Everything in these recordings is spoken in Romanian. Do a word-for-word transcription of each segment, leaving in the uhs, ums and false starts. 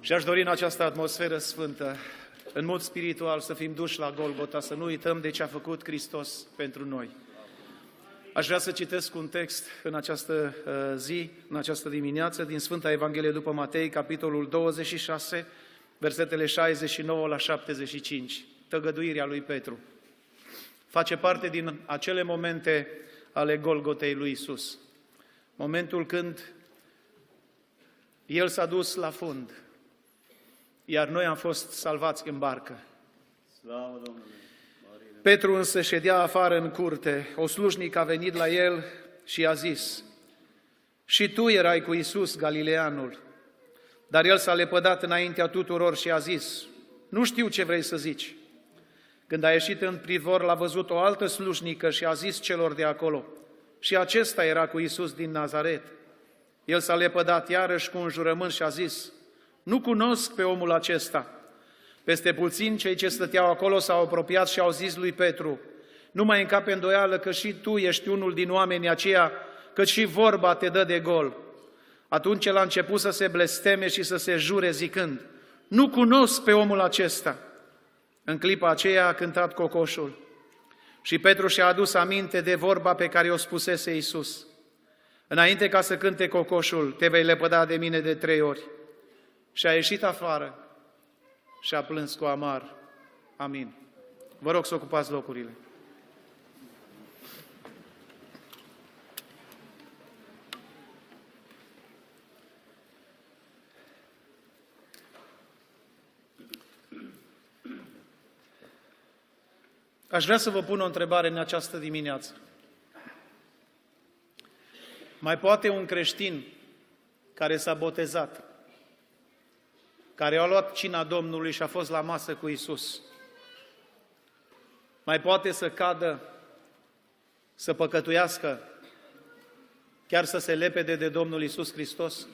Și aș dori în această atmosferă sfântă, în mod spiritual, să fim duși la Golgota, să nu uităm de ce a făcut Hristos pentru noi. Aș vrea să citesc un text în această zi, în această dimineață, din Sfânta Evanghelie după Matei, capitolul douăzeci și șase, versetele șaizeci și nouă la șaptezeci și cinci, tăgăduirea lui Petru. Face parte din acele momente ale Golgotei lui Isus. Momentul când El s-a dus la fund, iar noi am fost salvați în barcă. Slavă Domnului! Petru însă ședea afară în curte. O slujnică a venit la el și i-a zis: „Și tu erai cu Isus, Galileanul.” Dar el s-a lepădat înaintea tuturor și a zis: „Nu știu ce vrei să zici.” Când a ieșit în privor, l-a văzut o altă slujnică și a zis celor de acolo: „Și acesta era cu Isus din Nazaret.” El s-a lepădat iarăși cu un jurământ și a zis: „Nu cunosc pe omul acesta.” Peste puțin, cei ce stăteau acolo s-au apropiat și au zis lui Petru: „Nu mai încape îndoială că și tu ești unul din oamenii aceia, că și vorba te dă de gol.” Atunci el a început să se blesteme și să se jure zicând: „Nu cunosc pe omul acesta.” În clipa aceea a cântat cocoșul. Și Petru și-a adus aminte de vorba pe care o spusese Iisus: „Înainte ca să cânte cocoșul, te vei lepăda de mine de trei ori.” Și a ieșit afară și a plâns cu amar. Amin. Vă rog să ocupați locurile. Aș vrea să vă pun o întrebare în această dimineață. Mai poate un creștin care s-a botezat, care a luat cina Domnului și a fost la masă cu Isus, mai poate să cadă, să păcătuiască, chiar să se lepede de Domnul Isus Hristos?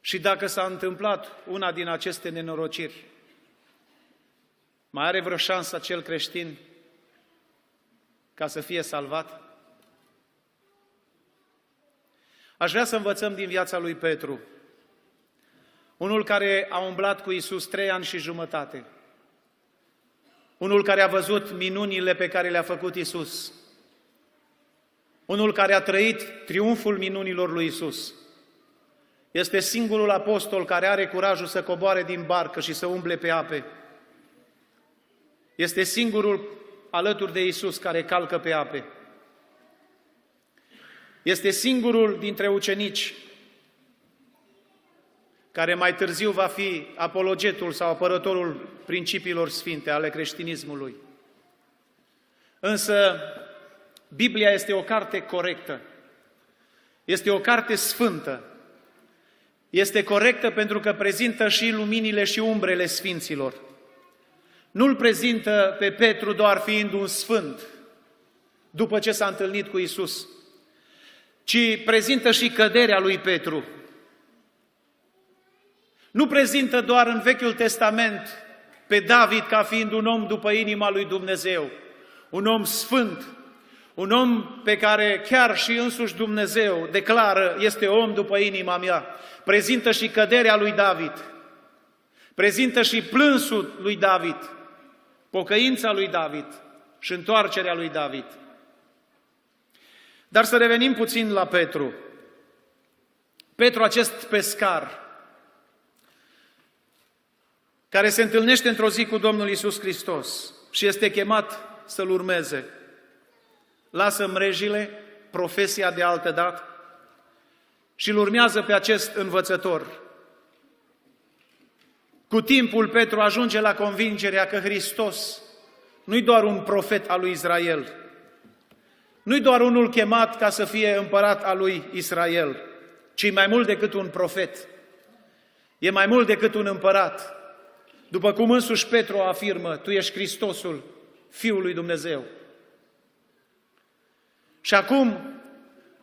Și dacă s-a întâmplat una din aceste nenorociri, mai are vreo șansă acel creștin ca să fie salvat? Aș vrea să învățăm din viața lui Petru, unul care a umblat cu Iisus trei ani și jumătate, unul care a văzut minunile pe care le-a făcut Iisus, unul care a trăit triumful minunilor lui Iisus. Este singurul apostol care are curajul să coboare din barcă și să umble pe ape. Este singurul alături de Iisus care calcă pe ape. Este singurul dintre ucenici care mai târziu va fi apologetul sau apărătorul principiilor sfinte ale creștinismului. Însă, Biblia este o carte corectă, este o carte sfântă, este corectă pentru că prezintă și luminile și umbrele sfinților. Nu-l prezintă pe Petru doar fiind un sfânt, după ce s-a întâlnit cu Isus, ci prezintă și căderea lui Petru. Nu prezintă doar în Vechiul Testament pe David ca fiind un om după inima lui Dumnezeu, un om sfânt, un om pe care chiar și însuși Dumnezeu declară: este om după inima mea. Prezintă și căderea lui David, prezintă și plânsul lui David, pocăința lui David și întoarcerea lui David. Dar să revenim puțin la Petru. Petru, acest pescar, care se întâlnește într-o zi cu Domnul Iisus Hristos și este chemat să-L urmeze, lasă mrejile, profesia de altădată, și-L urmează pe acest învățător. Cu timpul, Petru ajunge la convingerea că Hristos nu-i doar un profet al lui Israel, nu-i doar unul chemat ca să fie împărat al lui Israel, ci mai mult decât un profet, e mai mult decât un împărat. După cum însuși Petru afirmă: tu ești Hristosul, Fiul lui Dumnezeu. Și acum,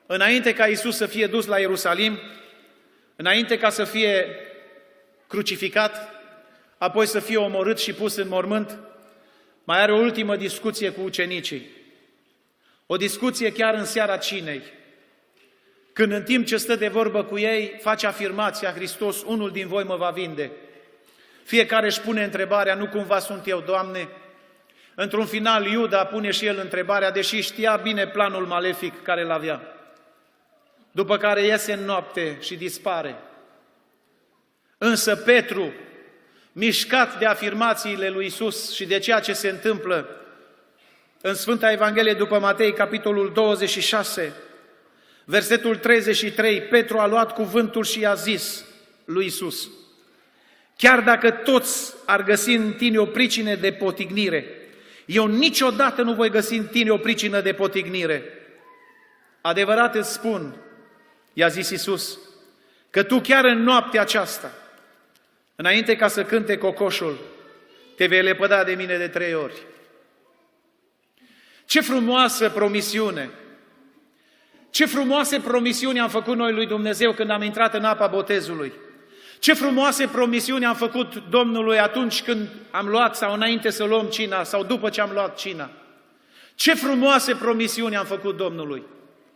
înainte ca Iisus să fie dus la Ierusalim, înainte ca să fie crucificat, apoi să fie omorât și pus în mormânt, mai are o ultimă discuție cu ucenicii. O discuție chiar în seara cinei, Când în timp ce stă de vorbă cu ei, face afirmația, Hristos, unul din voi mă va vinde. Fiecare își pune întrebarea, nu cumva sunt eu, Doamne? Într-un final, Iuda pune și el întrebarea, deși știa bine planul malefic care îl avea. După care iese în noapte și dispare. Însă Petru, mișcat de afirmațiile lui Isus și de ceea ce se întâmplă în Sfânta Evanghelie după Matei, capitolul douăzeci și șase, versetul treizeci și trei, Petru a luat cuvântul și i-a zis lui Isus: chiar dacă toți ar găsi în tine o pricină de potignire, eu niciodată nu voi găsi în tine o pricină de potignire. Adevărat îți spun, i-a zis Isus, că tu chiar în noaptea aceasta, înainte ca să cânte cocoșul, te vei lepăda de mine de trei ori. Ce frumoasă promisiune! Ce frumoase promisiuni am făcut noi lui Dumnezeu când am intrat în apa botezului! Ce frumoase promisiuni am făcut Domnului atunci când am luat sau înainte să luăm cina sau după ce am luat cina! Ce frumoase promisiuni am făcut Domnului!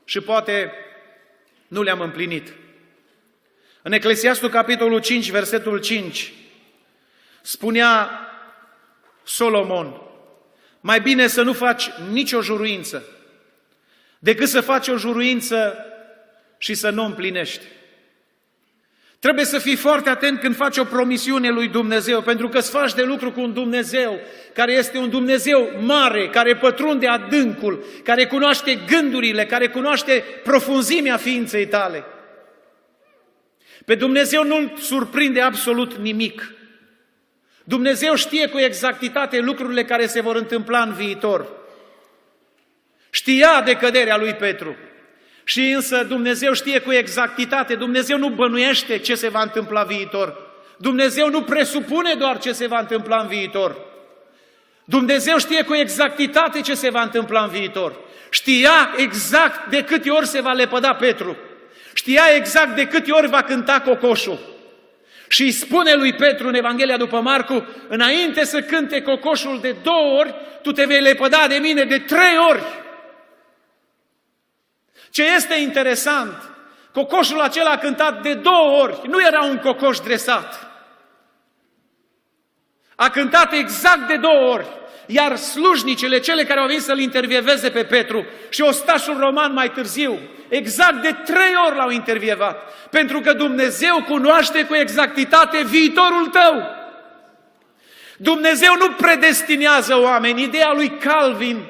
Și poate nu le-am împlinit. În Eclesiastul, capitolul cinci, versetul cinci, spunea Solomon: mai bine să nu faci nicio juruință, decât să faci o juruință și să nu o împlinești. Trebuie să fii foarte atent când faci o promisiune lui Dumnezeu, pentru că îți faci de lucru cu un Dumnezeu care este un Dumnezeu mare, care pătrunde adâncul, care cunoaște gândurile, care cunoaște profunzimea ființei tale. Pe Dumnezeu nu-L surprinde absolut nimic. Dumnezeu știe cu exactitate lucrurile care se vor întâmpla în viitor. Știa de căderea lui Petru. Și însă Dumnezeu știe cu exactitate, Dumnezeu nu bănuiește ce se va întâmpla în viitor. Dumnezeu nu presupune doar ce se va întâmpla în viitor. Dumnezeu știe cu exactitate ce se va întâmpla în viitor. Știa exact de câte ori se va lepăda Petru. Știa exact de câte ori va cânta cocoșul. Și îi spune lui Petru în Evanghelia după Marcu: înainte să cânte cocoșul de două ori, tu te vei lepăda de mine de trei ori. Ce este interesant, cocoșul acela a cântat de două ori, nu era un cocoș dresat. A cântat exact de două ori, iar slujnicele, cele care au venit să-l intervieveze pe Petru și ostașul roman mai târziu, exact de trei ori l-au intervievat. Pentru că Dumnezeu cunoaște cu exactitate viitorul tău. Dumnezeu nu predestinează oamenii. Ideea lui Calvin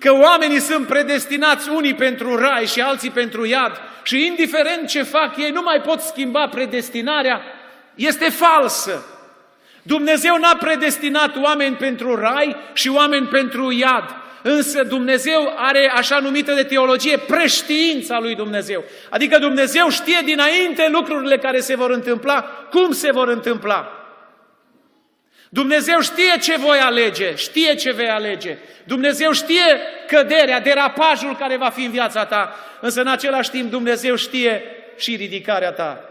că oamenii sunt predestinați unii pentru rai și alții pentru iad și indiferent ce fac ei nu mai pot schimba predestinarea, este falsă. Dumnezeu n-a predestinat oameni pentru rai și oameni pentru iad. Însă Dumnezeu are așa numită de teologie preștiința lui Dumnezeu. Adică Dumnezeu știe dinainte lucrurile care se vor întâmpla, cum se vor întâmpla. Dumnezeu știe ce voi alege, știe ce vei alege. Dumnezeu știe căderea, derapajul care va fi în viața ta. Însă în același timp Dumnezeu știe și ridicarea ta.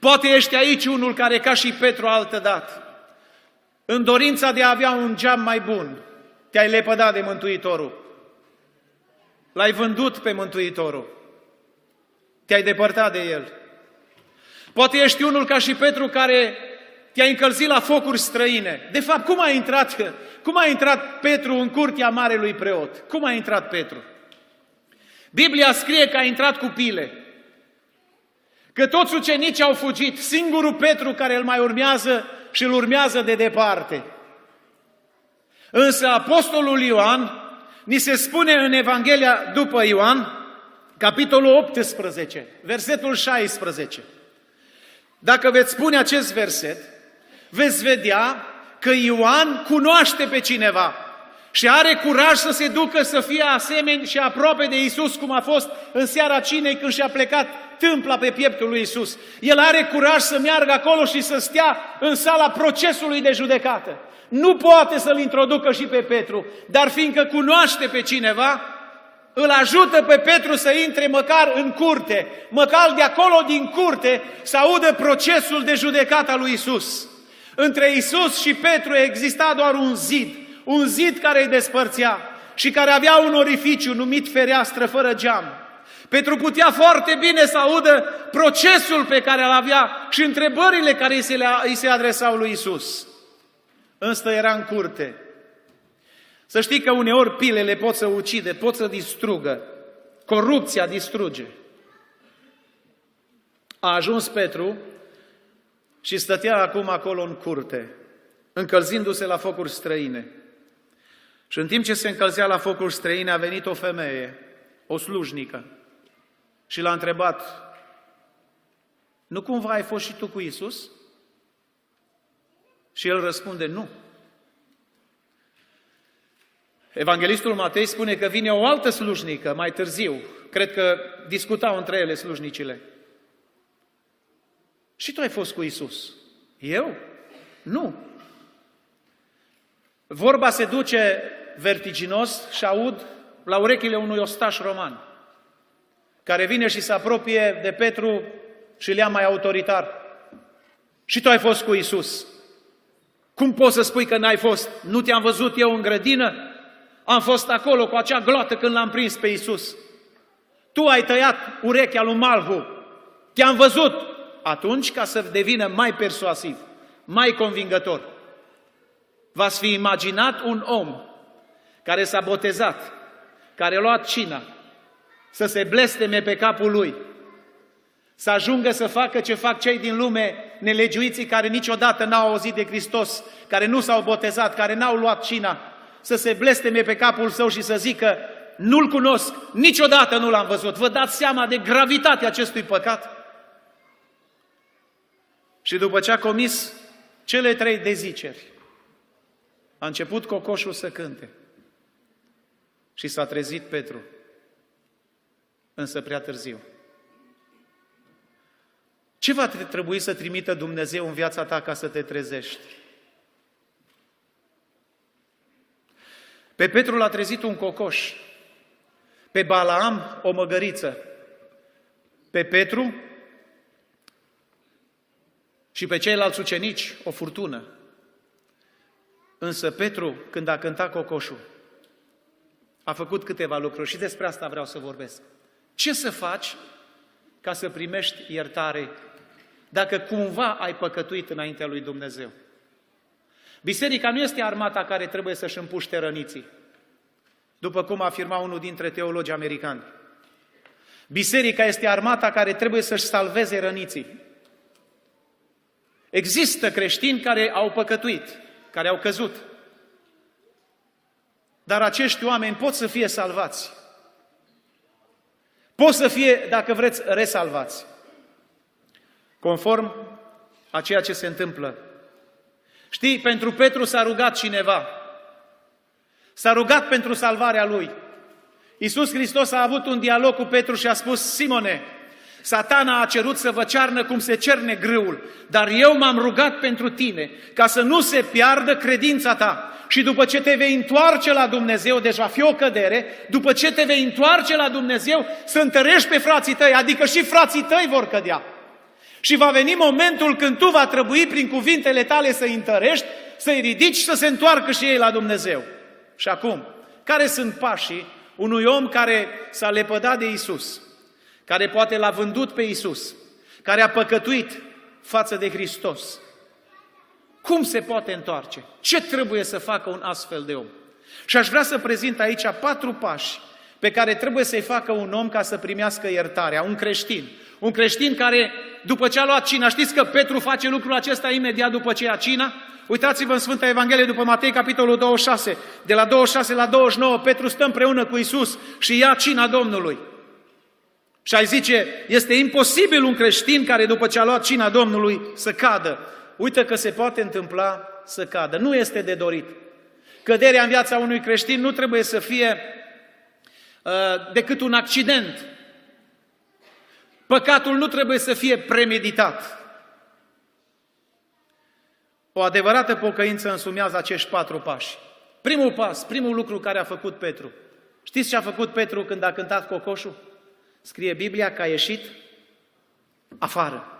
Poate ești aici unul care, ca și Petru altădată, în dorința de a avea un geam mai bun, te-ai lepădat de Mântuitorul. L-ai vândut pe Mântuitorul. Te-ai depărtat de El. Poate ești unul ca și Petru care te-ai încălzit la focuri străine. De fapt, cum a intrat, cum a intrat Petru în curtea marelui preot? Cum a intrat Petru? Biblia scrie că a intrat cu pile. Că toți ucenicii au fugit. Singurul Petru care îl mai urmează și îl urmează de departe. Însă Apostolul Ioan ni se spune în Evanghelia după Ioan, capitolul optsprezece, versetul șaisprezece. Dacă veți spune acest verset, veți vedea că Ioan cunoaște pe cineva și are curaj să se ducă să fie asemeni și aproape de Isus, cum a fost în seara cinei când și-a plecat tâmpla pe pieptul lui Isus. El are curaj să meargă acolo și să stea în sala procesului de judecată. Nu poate să-l introducă și pe Petru, dar fiindcă cunoaște pe cineva, îl ajută pe Petru să intre măcar în curte, măcar de acolo din curte să audă procesul de judecată al lui Isus. Între Isus și Petru exista doar un zid, un zid care îi despărțea. și care avea un orificiu numit fereastră fără geam. Petru putea foarte bine să audă procesul pe care îl avea și întrebările care îi se, le, îi se adresau lui Isus. Însă era în curte. Să știi că uneori pilele pot să ucide, pot să distrugă. Corupția distruge. A ajuns Petru și stătea acum acolo în curte, încălzindu-se la focuri străine. Și în timp ce se încălzea la focuri străine, a venit o femeie, o slujnică, și l-a întrebat: nu cumva ai fost și tu cu Isus? Și el răspunde: nu. Evanghelistul Matei spune că vine o altă slujnică mai târziu. Cred că discutau între ele slujnicile. Și tu ai fost cu Isus? Eu? Nu. Vorba se duce vertiginos și aud la urechile unui ostaș roman, care vine și se apropie de Petru și le ia mai autoritar. Și tu ai fost cu Isus? Cum poți să spui că n-ai fost? Nu te-am văzut eu în grădină? Am fost acolo cu acea gloată când l-am prins pe Isus. Tu ai tăiat urechea lui Malvu. Te-am văzut. Atunci, ca să devină mai persuasiv, mai convingător, v-ați fi imaginat un om care s-a botezat, care a luat cina, să se blesteme pe capul lui, să ajungă să facă ce fac cei din lume, nelegiuiții care niciodată n-au auzit de Hristos, care nu s-au botezat, care n-au luat cina, să se blesteme pe capul său și să zică: nu-l cunosc, niciodată nu l-am văzut. Vă dați seama de gravitatea acestui păcat? Și după ce a comis cele trei deziceri, a început cocoșul să cânte. Și s-a trezit Petru, însă prea târziu. Ce va trebui să trimită Dumnezeu în viața ta ca să te trezești? Pe Petru l-a trezit un cocoș, pe Balaam o măgăriță, pe Petru și pe ceilalți ucenici o furtună. Însă Petru, când a cântat cocoșul, a făcut câteva lucruri și despre asta vreau să vorbesc. Ce să faci ca să primești iertare dacă cumva ai păcătuit înaintea lui Dumnezeu? Biserica nu este armata care trebuie să-și împuște răniții, după cum afirma unul dintre teologii americani. Biserica este armata care trebuie să-și salveze răniții. Există creștini care au păcătuit, care au căzut, dar acești oameni pot să fie salvați. Pot să fie, dacă vreți, resalvați. Conform a ceea ce se întâmplă. Știi, pentru Petru s-a rugat cineva. S-a rugat pentru salvarea lui. Iisus Hristos a avut un dialog cu Petru și a spus: Simone, Satana a cerut să vă cearnă cum se cerne grâul, dar eu m-am rugat pentru tine, ca să nu se piardă credința ta. Și după ce te vei întoarce la Dumnezeu, deci va fi o cădere, după ce te vei întoarce la Dumnezeu, să întărești pe frații tăi, adică și frații tăi vor cădea. Și va veni momentul când tu va trebui prin cuvintele tale să-i întărești, să-i ridici și să se întoarcă și ei la Dumnezeu. Și acum, care sunt pașii unui om care s-a lepădat de Isus, care poate l-a vândut pe Isus, care a păcătuit față de Hristos? Cum se poate întoarce? Ce trebuie să facă un astfel de om? Și aș vrea să prezint aici patru pași pe care trebuie să-i facă un om ca să primească iertarea, un creștin. Un creștin care, după ce a luat cina, știți că Petru face lucrul acesta imediat după ce ia cina? Uitați-vă în Sfânta Evanghelie după Matei, capitolul douăzeci și șase, de la douăzeci și șase la douăzeci și nouă, Petru stă împreună cu Isus și ia cina Domnului. Și ai zice, este imposibil un creștin care după ce a luat cina Domnului să cadă. Uită că se poate întâmpla să cadă. Nu este de dorit. Căderea în viața unui creștin nu trebuie să fie uh, decât un accident. Păcatul nu trebuie să fie premeditat. O adevărată pocăință însumează acești patru pași. Primul pas, primul lucru care a făcut Petru. Știți ce a făcut Petru când a cântat cocoșul? Scrie Biblia că a ieșit afară.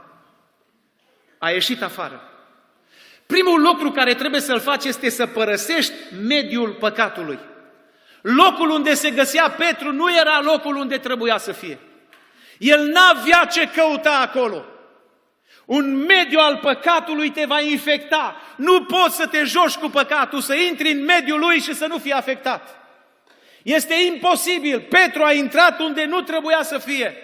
A ieșit afară. Primul lucru care trebuie să-l faci este să părăsești mediul păcatului. Locul unde se găsea Petru nu era locul unde trebuia să fie. El n-avea ce căuta acolo. Un mediu al păcatului te va infecta. Nu poți să te joci cu păcatul, să intri în mediul lui și să nu fii afectat. Este imposibil. Petru a intrat unde nu trebuia să fie.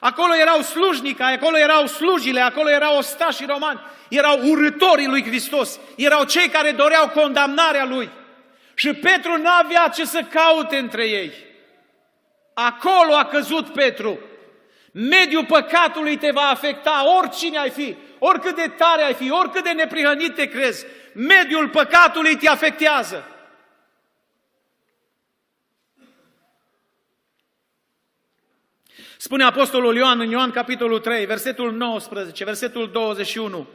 Acolo erau slujnici, acolo erau slujile, acolo erau ostașii romani, erau urâtorii lui Hristos, erau cei care doreau condamnarea lui. Și Petru n-avea ce să caute între ei. Acolo a căzut Petru. Mediul păcatului te va afecta, oricine ai fi, oricât de tare ai fi, oricât de neprihănit te crezi. Mediul păcatului te afectează. Spune Apostolul Ioan în Ioan capitolul trei, versetul nouăsprezece, versetul douăzeci și unu,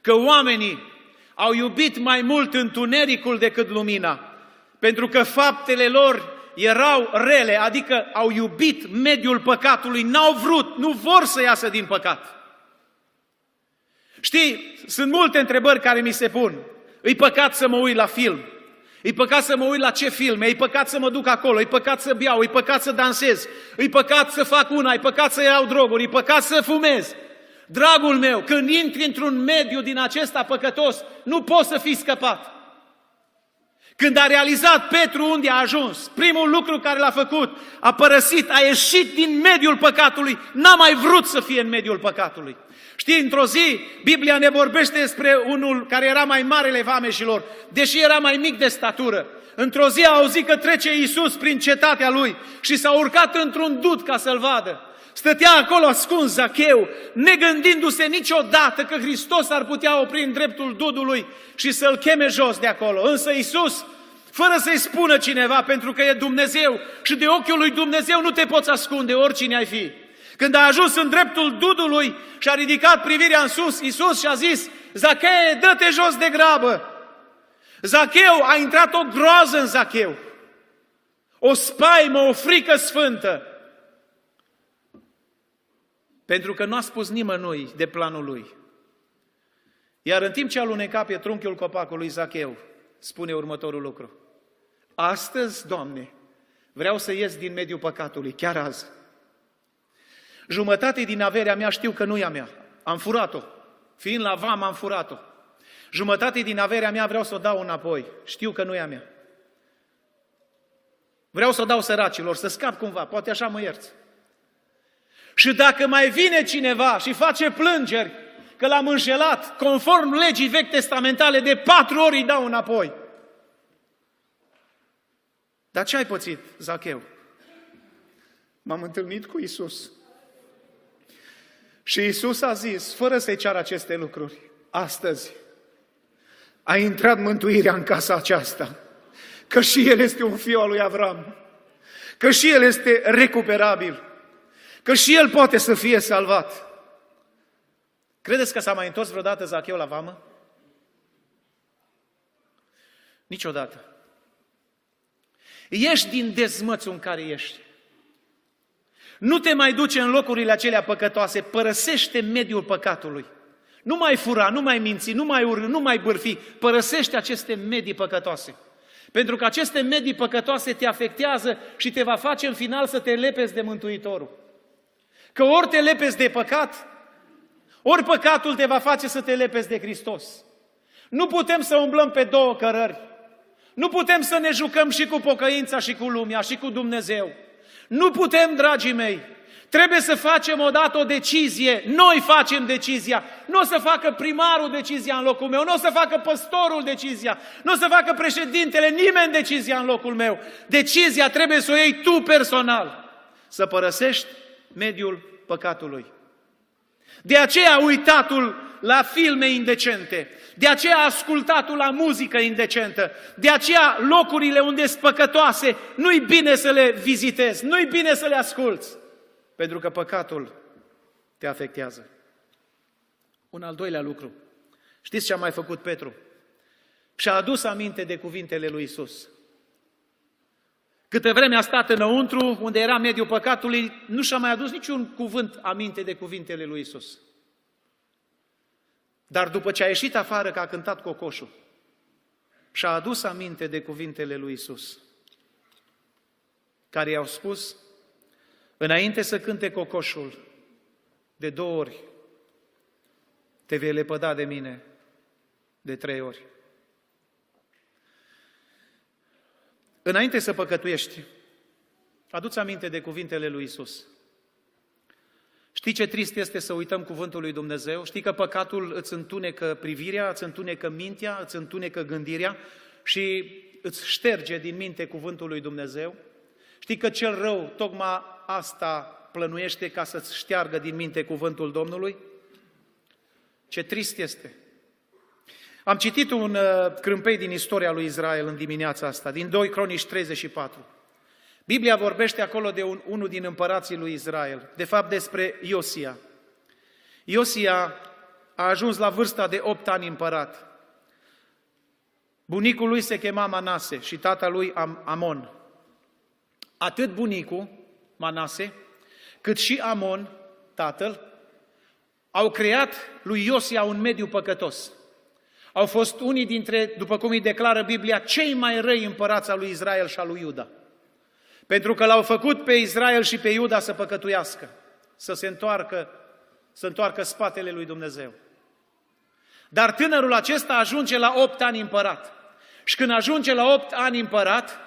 că oamenii au iubit mai mult întunericul decât lumina, pentru că faptele lor erau rele, adică au iubit mediul păcatului, n-au vrut, nu vor să iasă din păcat. Știi, sunt multe întrebări care mi se pun. E păcat să mă uit la film? E păcat să mă uit la ce filme? E păcat să mă duc acolo? E păcat să beau? E păcat să dansez? E păcat să fac una? E păcat să iau droguri? E păcat să fumez? Dragul meu, când intri într-un mediu din acesta păcătos, nu poți să fii scăpat. Când a realizat Petru unde a ajuns, primul lucru care l-a făcut, a părăsit, a ieșit din mediul păcatului, n-a mai vrut să fie în mediul păcatului. Știi, într-o zi, Biblia ne vorbește despre unul care era mai marele vameșilor, deși era mai mic de statură. Într-o zi a auzit că trece Isus prin cetatea lui și s-a urcat într-un dud ca să-l vadă. Stătea acolo ascuns Zacheu, negândindu-se niciodată că Hristos ar putea opri în dreptul dudului și să-l cheme jos de acolo. Însă Isus, fără să-i spună cineva, pentru că e Dumnezeu și de ochiul lui Dumnezeu nu te poți ascunde, oricine ai fi. Când a ajuns în dreptul dudului și a ridicat privirea în sus, Isus și-a zis: Zacheu, dă-te jos de grabă! Zacheu, a intrat o groază în Zacheu, o spaimă, o frică sfântă. Pentru că nu a spus nimănui de planul lui. Iar în timp ce aluneca pe trunchiul copacului Zacheu, spune următorul lucru: astăzi, Doamne, vreau să ies din mediul păcatului, chiar azi. Jumătate din averea mea știu că nu e a mea. Am furat-o. Fiind la vam, am furat-o. Jumătate din averea mea vreau să o dau înapoi. Știu că nu e a mea. Vreau să o dau săracilor, să scap cumva, poate așa mă ierți. Și dacă mai vine cineva și face plângeri că l-am înșelat, conform legii vechi testamentale, de patru ori îi dau înapoi. Dar ce ai pățit, Zacheu? M-am întâlnit cu Isus. Și Isus a zis, fără să-i ceară aceste lucruri, astăzi a intrat mântuirea în casa aceasta, că și el este un fiu al lui Avram, că și el este recuperabil, că și el poate să fie salvat. Credeți că s-a mai întors vreodată Zacheu la vamă? Niciodată. Ieși din dezmățul în care ești. Nu te mai duce în locurile acelea păcătoase, părăsește mediul păcatului. Nu mai fura, nu mai minți, nu mai urâ, nu mai bârfi, părăsește aceste medii păcătoase. Pentru că aceste medii păcătoase te afectează și te va face în final să te lepezi de Mântuitorul. Că ori te lepezi de păcat, ori păcatul te va face să te lepezi de Hristos. Nu putem să umblăm pe două cărări. Nu putem să ne jucăm și cu pocăința și cu lumea și cu Dumnezeu. Nu putem, dragii mei. Trebuie să facem odată o decizie. Noi facem decizia. Nu o să facă primarul decizia în locul meu, nu o să facă păstorul decizia, nu o să facă președintele, nimeni decizia în locul meu. Decizia trebuie să o iei tu personal. Să părăsești mediul păcatului. De aceea uitatul la filme indecente, de aceea ascultatul la muzică indecentă, de aceea locurile unde sunt păcătoase, nu-i bine să le vizitezi, nu-i bine să le asculți, pentru că păcatul te afectează. Un al doilea lucru. Știți ce a mai făcut Petru? Și-a adus aminte de cuvintele lui Isus. Câte vreme a stat înăuntru, unde era mediul păcatului, nu și-a mai adus niciun cuvânt aminte de cuvintele lui Isus. Dar după ce a ieșit afară, că a cântat cocoșul, și-a adus aminte de cuvintele lui Isus. care i-au spus, înainte să cânte cocoșul, de două ori te vei lepăda de mine, de trei ori. Înainte să păcătuiești, adu-ți aminte de cuvintele lui Isus. Știi ce trist este să uităm cuvântul lui Dumnezeu? Știi că păcatul îți întunecă privirea, îți întunecă mintea, îți întunecă gândirea și îți șterge din minte cuvântul lui Dumnezeu? Știi că cel rău tocmai asta plănuiește, ca să-ți șteargă din minte cuvântul Domnului? Ce trist este! Am citit un crâmpei din istoria lui Israel în dimineața asta, din doi Cronici treizeci și patru. Biblia vorbește acolo de un, unul din împărații lui Israel, de fapt despre Iosia. Iosia a ajuns la vârsta de opt ani împărat. Bunicul lui se chema Manase și tata lui Am- Amon. Atât bunicul, Manase, cât și Amon, tatăl, au creat lui Iosia un mediu păcătos. Au fost unii dintre, după cum îi declară Biblia, cei mai răi împărați al lui Israel și al lui Iuda. Pentru că l-au făcut pe Israel și pe Iuda să păcătuiască, să se întoarcă, să întoarcă spatele lui Dumnezeu. Dar tânărul acesta ajunge la opt ani împărat. Și când ajunge la opt ani împărat,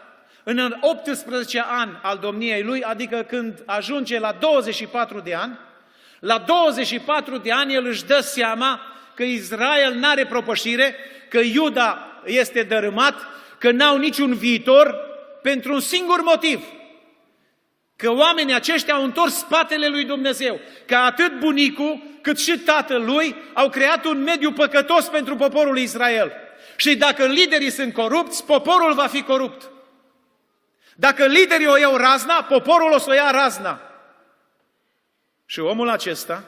în optsprezece ani al domniei lui, adică când ajunge la douăzeci și patru de ani, la douăzeci și patru de ani el își dă seama că Israel n-are propășire, că Iuda este dărâmat, că n-au niciun viitor, pentru un singur motiv, că oamenii aceștia au întors spatele lui Dumnezeu, că atât bunicul cât și tatăl lui au creat un mediu păcătos pentru poporul Israel. Și dacă liderii sunt corupți, poporul va fi corupt. Dacă liderii o iau razna, poporul o să o ia razna. Și omul acesta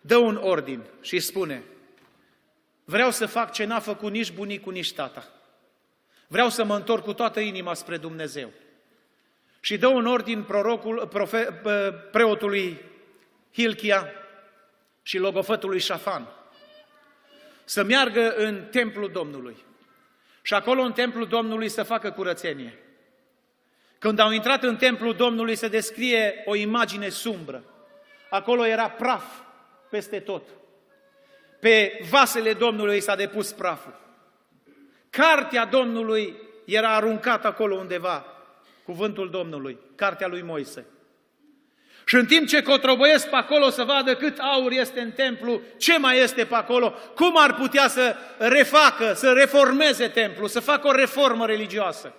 dă un ordin și spune, vreau să fac ce n-a făcut nici bunicul, nici tata. Vreau să mă întorc cu toată inima spre Dumnezeu. Și dă un ordin prorocul, profe, preotului Hilchia și logofătului Șafan să meargă în templul Domnului. Și acolo în templul Domnului să facă curățenie. Când au intrat în templul Domnului se descrie o imagine sumbră. Acolo era praf peste tot. Pe vasele Domnului s-a depus praful. Cartea Domnului era aruncată acolo undeva, cuvântul Domnului, cartea lui Moise. Și în timp ce cotrobăiesc pe acolo să vadă cât aur este în templu, ce mai este pe acolo, cum ar putea să refacă, să reformeze templu, să facă o reformă religioasă.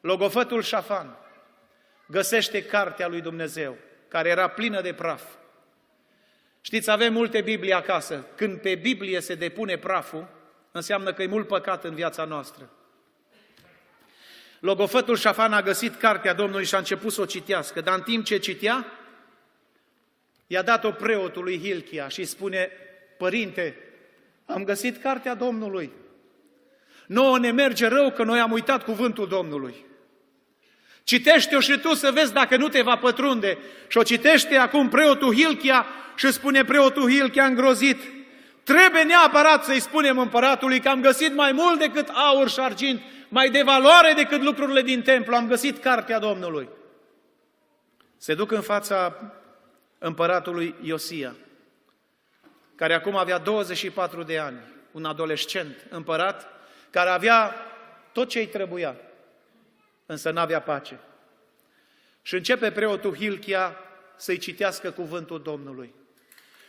Logofătul Șafan găsește cartea lui Dumnezeu, care era plină de praf. Știți, avem multe Biblii acasă. Când pe Biblie se depune praful, înseamnă că e mult păcat în viața noastră. Logofătul Șafan a găsit cartea Domnului și a început să o citească, dar în timp ce citea, i-a dat-o preotului Hilchia și spune, părinte, am găsit cartea Domnului. Nouă ne merge rău că noi am uitat cuvântul Domnului. Citește-o și tu să vezi dacă nu te va pătrunde. Și o citește acum preotul Hilchia și spune preotul Hilchia îngrozit, trebuie neapărat să-i spunem împăratului că am găsit mai mult decât aur și argint, mai de valoare decât lucrurile din templu. Am găsit cartea Domnului. Se duc în fața împăratului Iosia, care acum avea douăzeci și patru de ani, un adolescent împărat, care avea tot ce îi trebuia, însă n-avea pace. Și începe preotul Hilchia să-i citească cuvântul Domnului.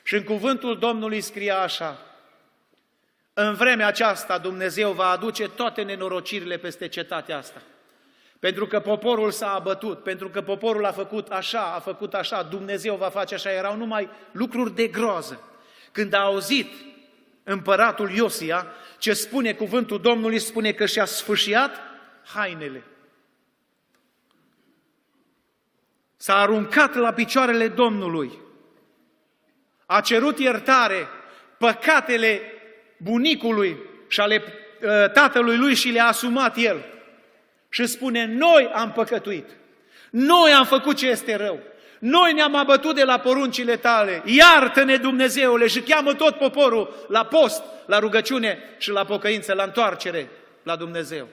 Și în cuvântul Domnului scria așa, în vremea aceasta Dumnezeu va aduce toate nenorocirile peste cetatea asta. Pentru că poporul s-a abătut, pentru că poporul a făcut așa, a făcut așa, Dumnezeu va face așa. Erau numai lucruri de groază. Când a auzit împăratul Iosia ce spune cuvântul Domnului, spune că și-a sfâșiat hainele. S-a aruncat la picioarele Domnului. A cerut iertare păcatele bunicului și ale tatălui lui și le-a asumat el. Și spune, noi am păcătuit, noi am făcut ce este rău, noi ne-am abătut de la poruncile tale, iartă-ne Dumnezeule și cheamă tot poporul la post, la rugăciune și la pocăință, la întoarcere la Dumnezeu.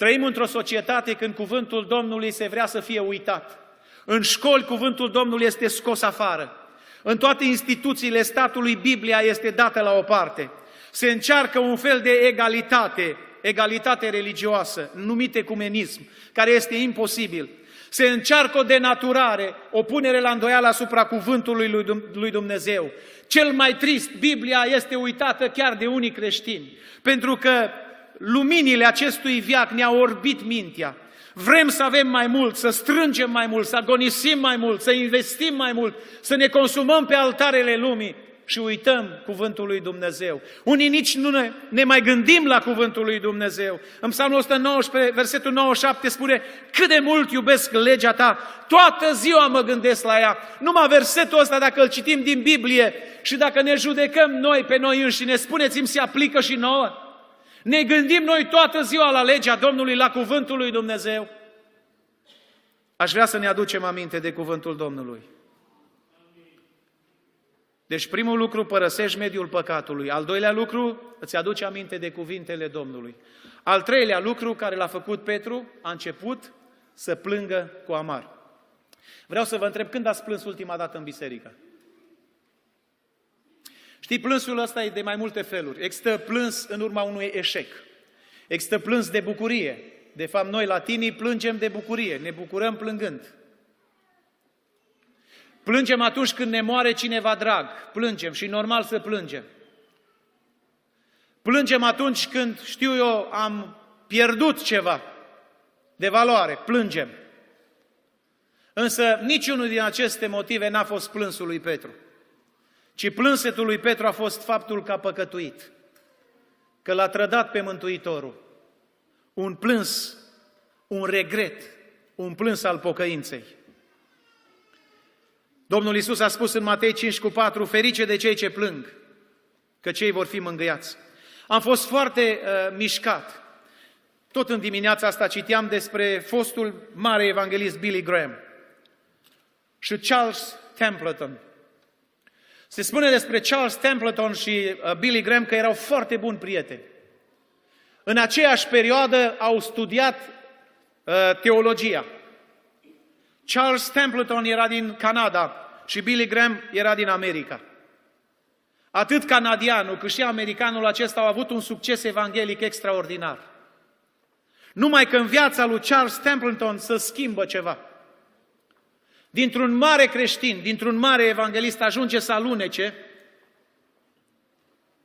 Trăim într-o societate când cuvântul Domnului se vrea să fie uitat. În școli cuvântul Domnului este scos afară. În toate instituțiile statului Biblia este dată la o parte. Se încearcă un fel de egalitate, egalitate religioasă, numit ecumenism, care este imposibil. Se încearcă o denaturare, o punere la îndoială asupra cuvântului lui Dumnezeu. Cel mai trist, Biblia este uitată chiar de unii creștini, pentru că luminile acestui veac ne-au orbit mintea. Vrem să avem mai mult, să strângem mai mult, să agonisim mai mult, să investim mai mult, să ne consumăm pe altarele lumii și uităm cuvântul lui Dumnezeu. Unii nici nu ne, ne mai gândim la cuvântul lui Dumnezeu. În Psalmul o sută nouăsprezece, versetul nouăzeci și șapte spune: cât de mult iubesc legea ta, toată ziua mă gândesc la ea. Numai versetul ăsta, dacă îl citim din Biblie și dacă ne judecăm noi pe noi înșine, spuneți-mi, se aplică și nouă? Ne gândim noi toată ziua la legea Domnului, la cuvântul lui Dumnezeu? Aș vrea să ne aducem aminte de cuvântul Domnului. Deci primul lucru, părăsești mediul păcatului. Al doilea lucru, îți aduci aminte de cuvintele Domnului. Al treilea lucru care l-a făcut Petru, a început să plângă cu amar. Vreau să vă întreb, când ați plâns ultima dată în biserică? Știi, plânsul ăsta e de mai multe feluri. Există plâns în urma unui eșec. Există plâns de bucurie. De fapt, noi latinii plângem de bucurie, ne bucurăm plângând. Plângem atunci când ne moare cineva drag. Plângem și normal să plângem. Plângem atunci când, știu eu, am pierdut ceva de valoare. Plângem. Însă niciunul din aceste motive n-a fost plânsul lui Petru. Ci plânsetul lui Petru a fost faptul că a păcătuit, că l-a trădat pe Mântuitorul. Un plâns, un regret, un plâns al pocăinței. Domnul Isus a spus în Matei cinci cu patru, ferice de cei ce plâng, că cei vor fi mângâiați. Am fost foarte uh, mișcat. Tot în dimineața asta citeam despre fostul mare evanghelist Billy Graham și Charles Templeton. Se spune despre Charles Templeton și Billy Graham că erau foarte buni prieteni. În aceeași perioadă au studiat uh, teologia. Charles Templeton era din Canada și Billy Graham era din America. Atât canadianul cât și americanul acesta au avut un succes evanghelic extraordinar. Numai că în viața lui Charles Templeton se schimbă ceva. Dintr-un mare creștin, dintr-un mare evanghelist, ajunge să alunece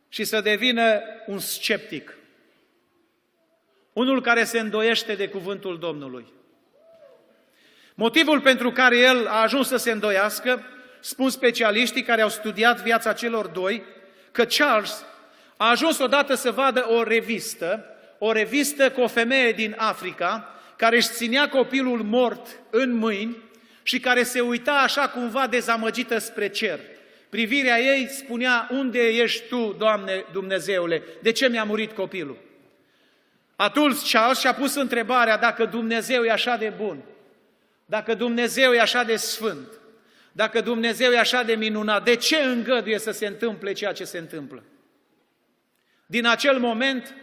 și să devină un sceptic. Unul care se îndoiește de cuvântul Domnului. Motivul pentru care el a ajuns să se îndoiască, spun specialiștii care au studiat viața celor doi, că Charles a ajuns odată să vadă o revistă, o revistă cu o femeie din Africa, care își ținea copilul mort în mâini, și care se uita așa cumva dezamăgită spre cer. Privirea ei spunea: unde ești Tu, Doamne Dumnezeule? De ce mi-a murit copilul? Atunci Charles și-a pus întrebarea dacă Dumnezeu e așa de bun, dacă Dumnezeu e așa de sfânt, dacă Dumnezeu e așa de minunat, de ce îngăduie să se întâmple ceea ce se întâmplă? Din acel moment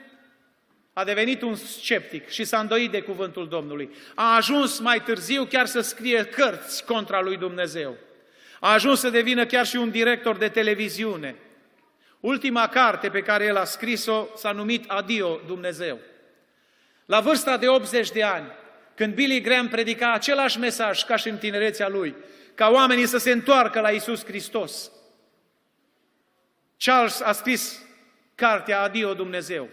a devenit un sceptic și s-a îndoit de cuvântul Domnului. A ajuns mai târziu chiar să scrie cărți contra lui Dumnezeu. A ajuns să devină chiar și un director de televiziune. Ultima carte pe care el a scris-o s-a numit Adio Dumnezeu. La vârsta de optzeci de ani, când Billy Graham predica același mesaj ca și în tinerețea lui, ca oamenii să se întoarcă la Iisus Hristos, Charles a scris cartea Adio Dumnezeu.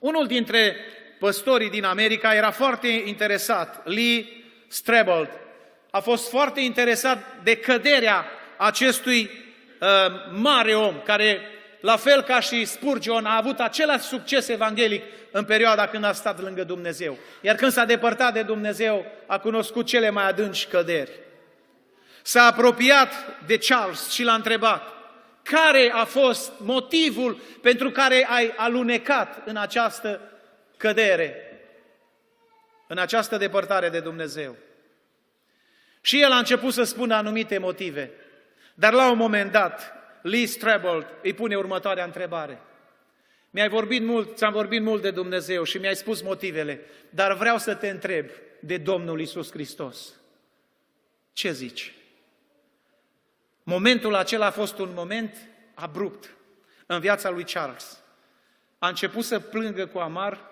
Unul dintre păstorii din America era foarte interesat, Lee Strebold. A fost foarte interesat de căderea acestui uh, mare om, care, la fel ca și Spurgeon, a avut același succes evanghelic în perioada când a stat lângă Dumnezeu. Iar când s-a depărtat de Dumnezeu, a cunoscut cele mai adânci căderi. S-a apropiat de Charles și l-a întrebat: care a fost motivul pentru care ai alunecat în această cădere, în această depărtare de Dumnezeu? Și el a început să spună anumite motive, dar la un moment dat, Lee Strebold îi pune următoarea întrebare: Mi-ai vorbit mult, ți-am vorbit mult de Dumnezeu și mi-ai spus motivele, dar vreau să te întreb de Domnul Isus Hristos. Ce zici? Momentul acela a fost un moment abrupt în viața lui Charles. A început să plângă cu amar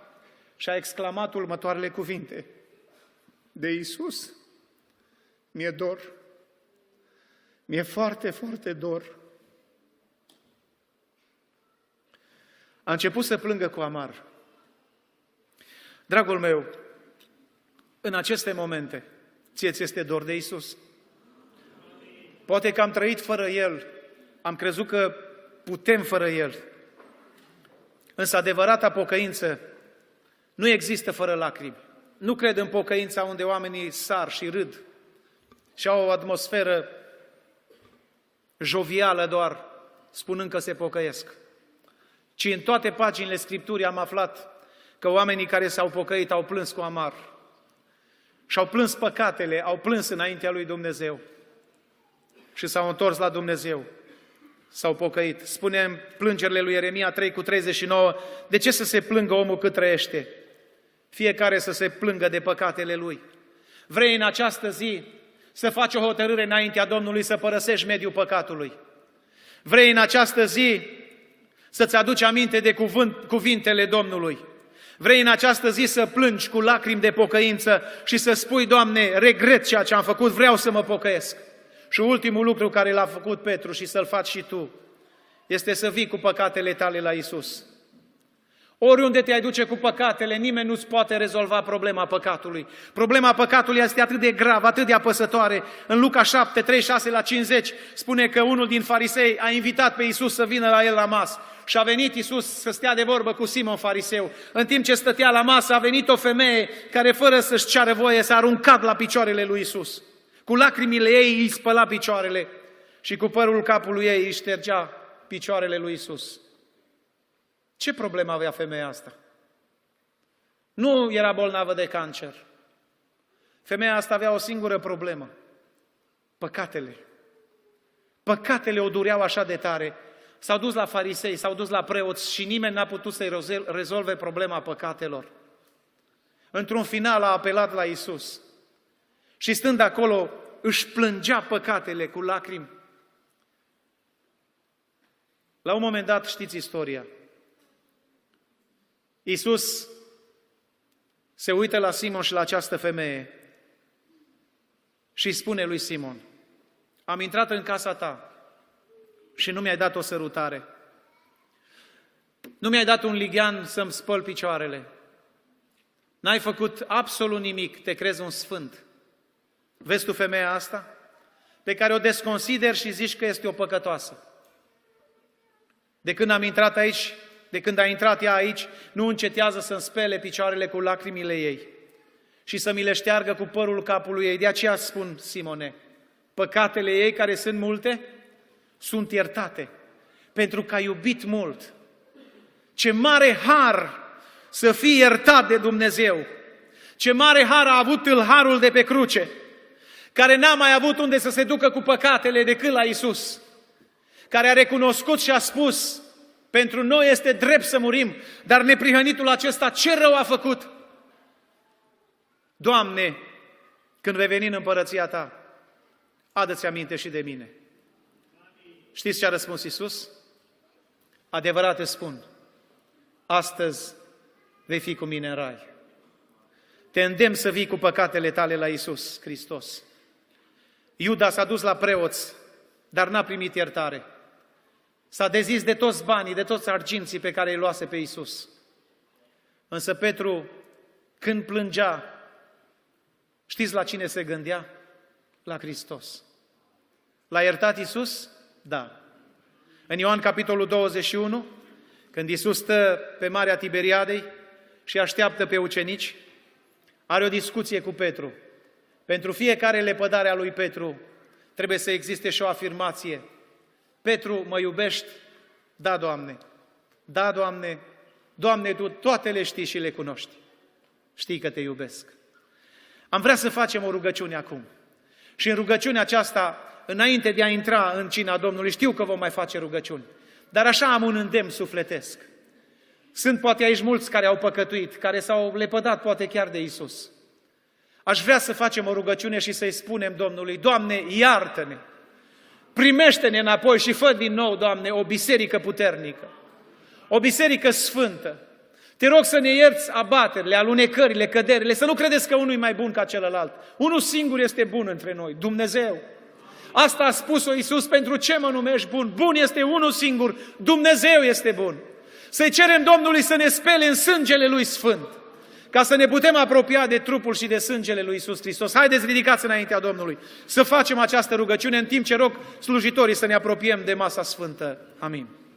și a exclamat următoarele cuvinte. De Isus mi-e dor, mi-e foarte, foarte dor. A început să plângă cu amar. Dragul meu, în aceste momente, ție ți este dor de Isus? Poate că am trăit fără El, am crezut că putem fără El. Însă adevărata pocăință nu există fără lacrimi. Nu cred în pocăința unde oamenii sar și râd și au o atmosferă jovială doar, spunând că se pocăiesc. Ci în toate paginile Scripturii am aflat că oamenii care s-au pocăit au plâns cu amar. Și-au plâns păcatele, au plâns înaintea lui Dumnezeu. Și s-au întors la Dumnezeu. S-au pocăit. Spune în plângerile lui Ieremia trei cu treizeci și nouă, de ce să se plângă omul cât trăiește? Fiecare să se plângă de păcatele lui. Vrei în această zi să faci o hotărâre înaintea Domnului să părăsești mediul păcatului. Vrei în această zi să-ți aduci aminte de cuvânt, cuvintele Domnului. Vrei în această zi să plângi cu lacrimi de pocăință și să spui, Doamne, regret ceea ce am făcut, vreau să mă pocăiesc. Și ultimul lucru care l-a făcut Petru și să-l faci și tu, este să vii cu păcatele tale la Isus. Oriunde te-ai duce cu păcatele, nimeni nu-ți poate rezolva problema păcatului. Problema păcatului este atât de grav, atât de apăsătoare. În Luca șapte, treizeci și șase la cincizeci, spune că unul din farisei a invitat pe Isus să vină la el la masă. Și a venit Isus să stea de vorbă cu Simon fariseu. În timp ce stătea la masă, a venit o femeie care, fără să-și ceară voie, s-a aruncat la picioarele lui Isus. Cu lacrimile ei îi spăla picioarele și cu părul capului ei îi ștergea picioarele lui Isus. Ce problemă avea femeia asta? Nu era bolnavă de cancer. Femeia asta avea o singură problemă. Păcatele. Păcatele o dureau așa de tare. S-au dus la farisei, s-au dus la preoți și nimeni n-a putut să-i rezolve problema păcatelor. Într-un final a apelat la Isus. Și stând acolo, își plângea păcatele cu lacrimi. La un moment dat, știți istoria. Iisus se uită la Simon și la această femeie și spune lui Simon, am intrat în casa ta și nu mi-ai dat o sărutare. Nu mi-ai dat un lighean să-mi spăl picioarele. N-ai făcut absolut nimic, te crezi un sfânt. Vezi tu femeia asta? Pe care o desconsideri și zici că este o păcătoasă. De când am intrat aici, de când a intrat ea aici, nu încetează să-mi spele picioarele cu lacrimile ei și să mi le șteargă cu părul capului ei. De aceea spun, Simone, păcatele ei, care sunt multe, sunt iertate, pentru că a iubit mult. Ce mare har să fii iertat de Dumnezeu! Ce mare har a avut tâlharul de pe cruce, care n-a mai avut unde să se ducă cu păcatele decât la Isus, care a recunoscut și a spus, pentru noi este drept să murim, dar neprihănitul acesta ce rău a făcut? Doamne, când vei veni în împărăția Ta, adă-ți aminte și de mine. Știți ce a răspuns Isus? Adevărat îți spun, astăzi vei fi cu mine în rai. Te îndemn să vii cu păcatele tale la Isus Hristos. Iuda s-a dus la preoți, dar n-a primit iertare. S-a dezis de toți banii, de toți arginții pe care îi luase pe Iisus. Însă Petru, când plângea, știți la cine se gândea? La Hristos. L-a iertat Iisus? Da. În Ioan capitolul douăzeci și unu, când Iisus stă pe Marea Tiberiadei și așteaptă pe ucenici, are o discuție cu Petru. Pentru fiecare lepădare a lui Petru trebuie să existe și o afirmație. Petru, mă iubești? Da, Doamne. Da, Doamne. Doamne, Tu toate le știi și le cunoști. Știi că Te iubesc. Am vrea să facem o rugăciune acum. Și în rugăciunea aceasta, înainte de a intra în cina Domnului, știu că vom mai face rugăciuni, dar așa am un îndemn sufletesc. Sunt poate aici mulți care au păcătuit, care s-au lepădat poate chiar de Isus. Aș vrea să facem o rugăciune și să-i spunem Domnului: Doamne, iartă-ne! Primește-ne înapoi și fă din nou, Doamne, o biserică puternică, o biserică sfântă. Te rog să ne ierți abaterile, alunecările, căderile, să nu credeți că unul e mai bun ca celălalt. Unul singur este bun între noi, Dumnezeu. Asta a spus-o Iisus: pentru ce mă numești bun? Bun este unul singur, Dumnezeu este bun. Să-i cerem Domnului să ne spele în sângele Lui Sfânt, ca să ne putem apropia de trupul și de sângele Lui Iisus Hristos. Haideți, ridicați înaintea Domnului, să facem această rugăciune, în timp ce rog slujitorii să ne apropiem de masa sfântă. Amin.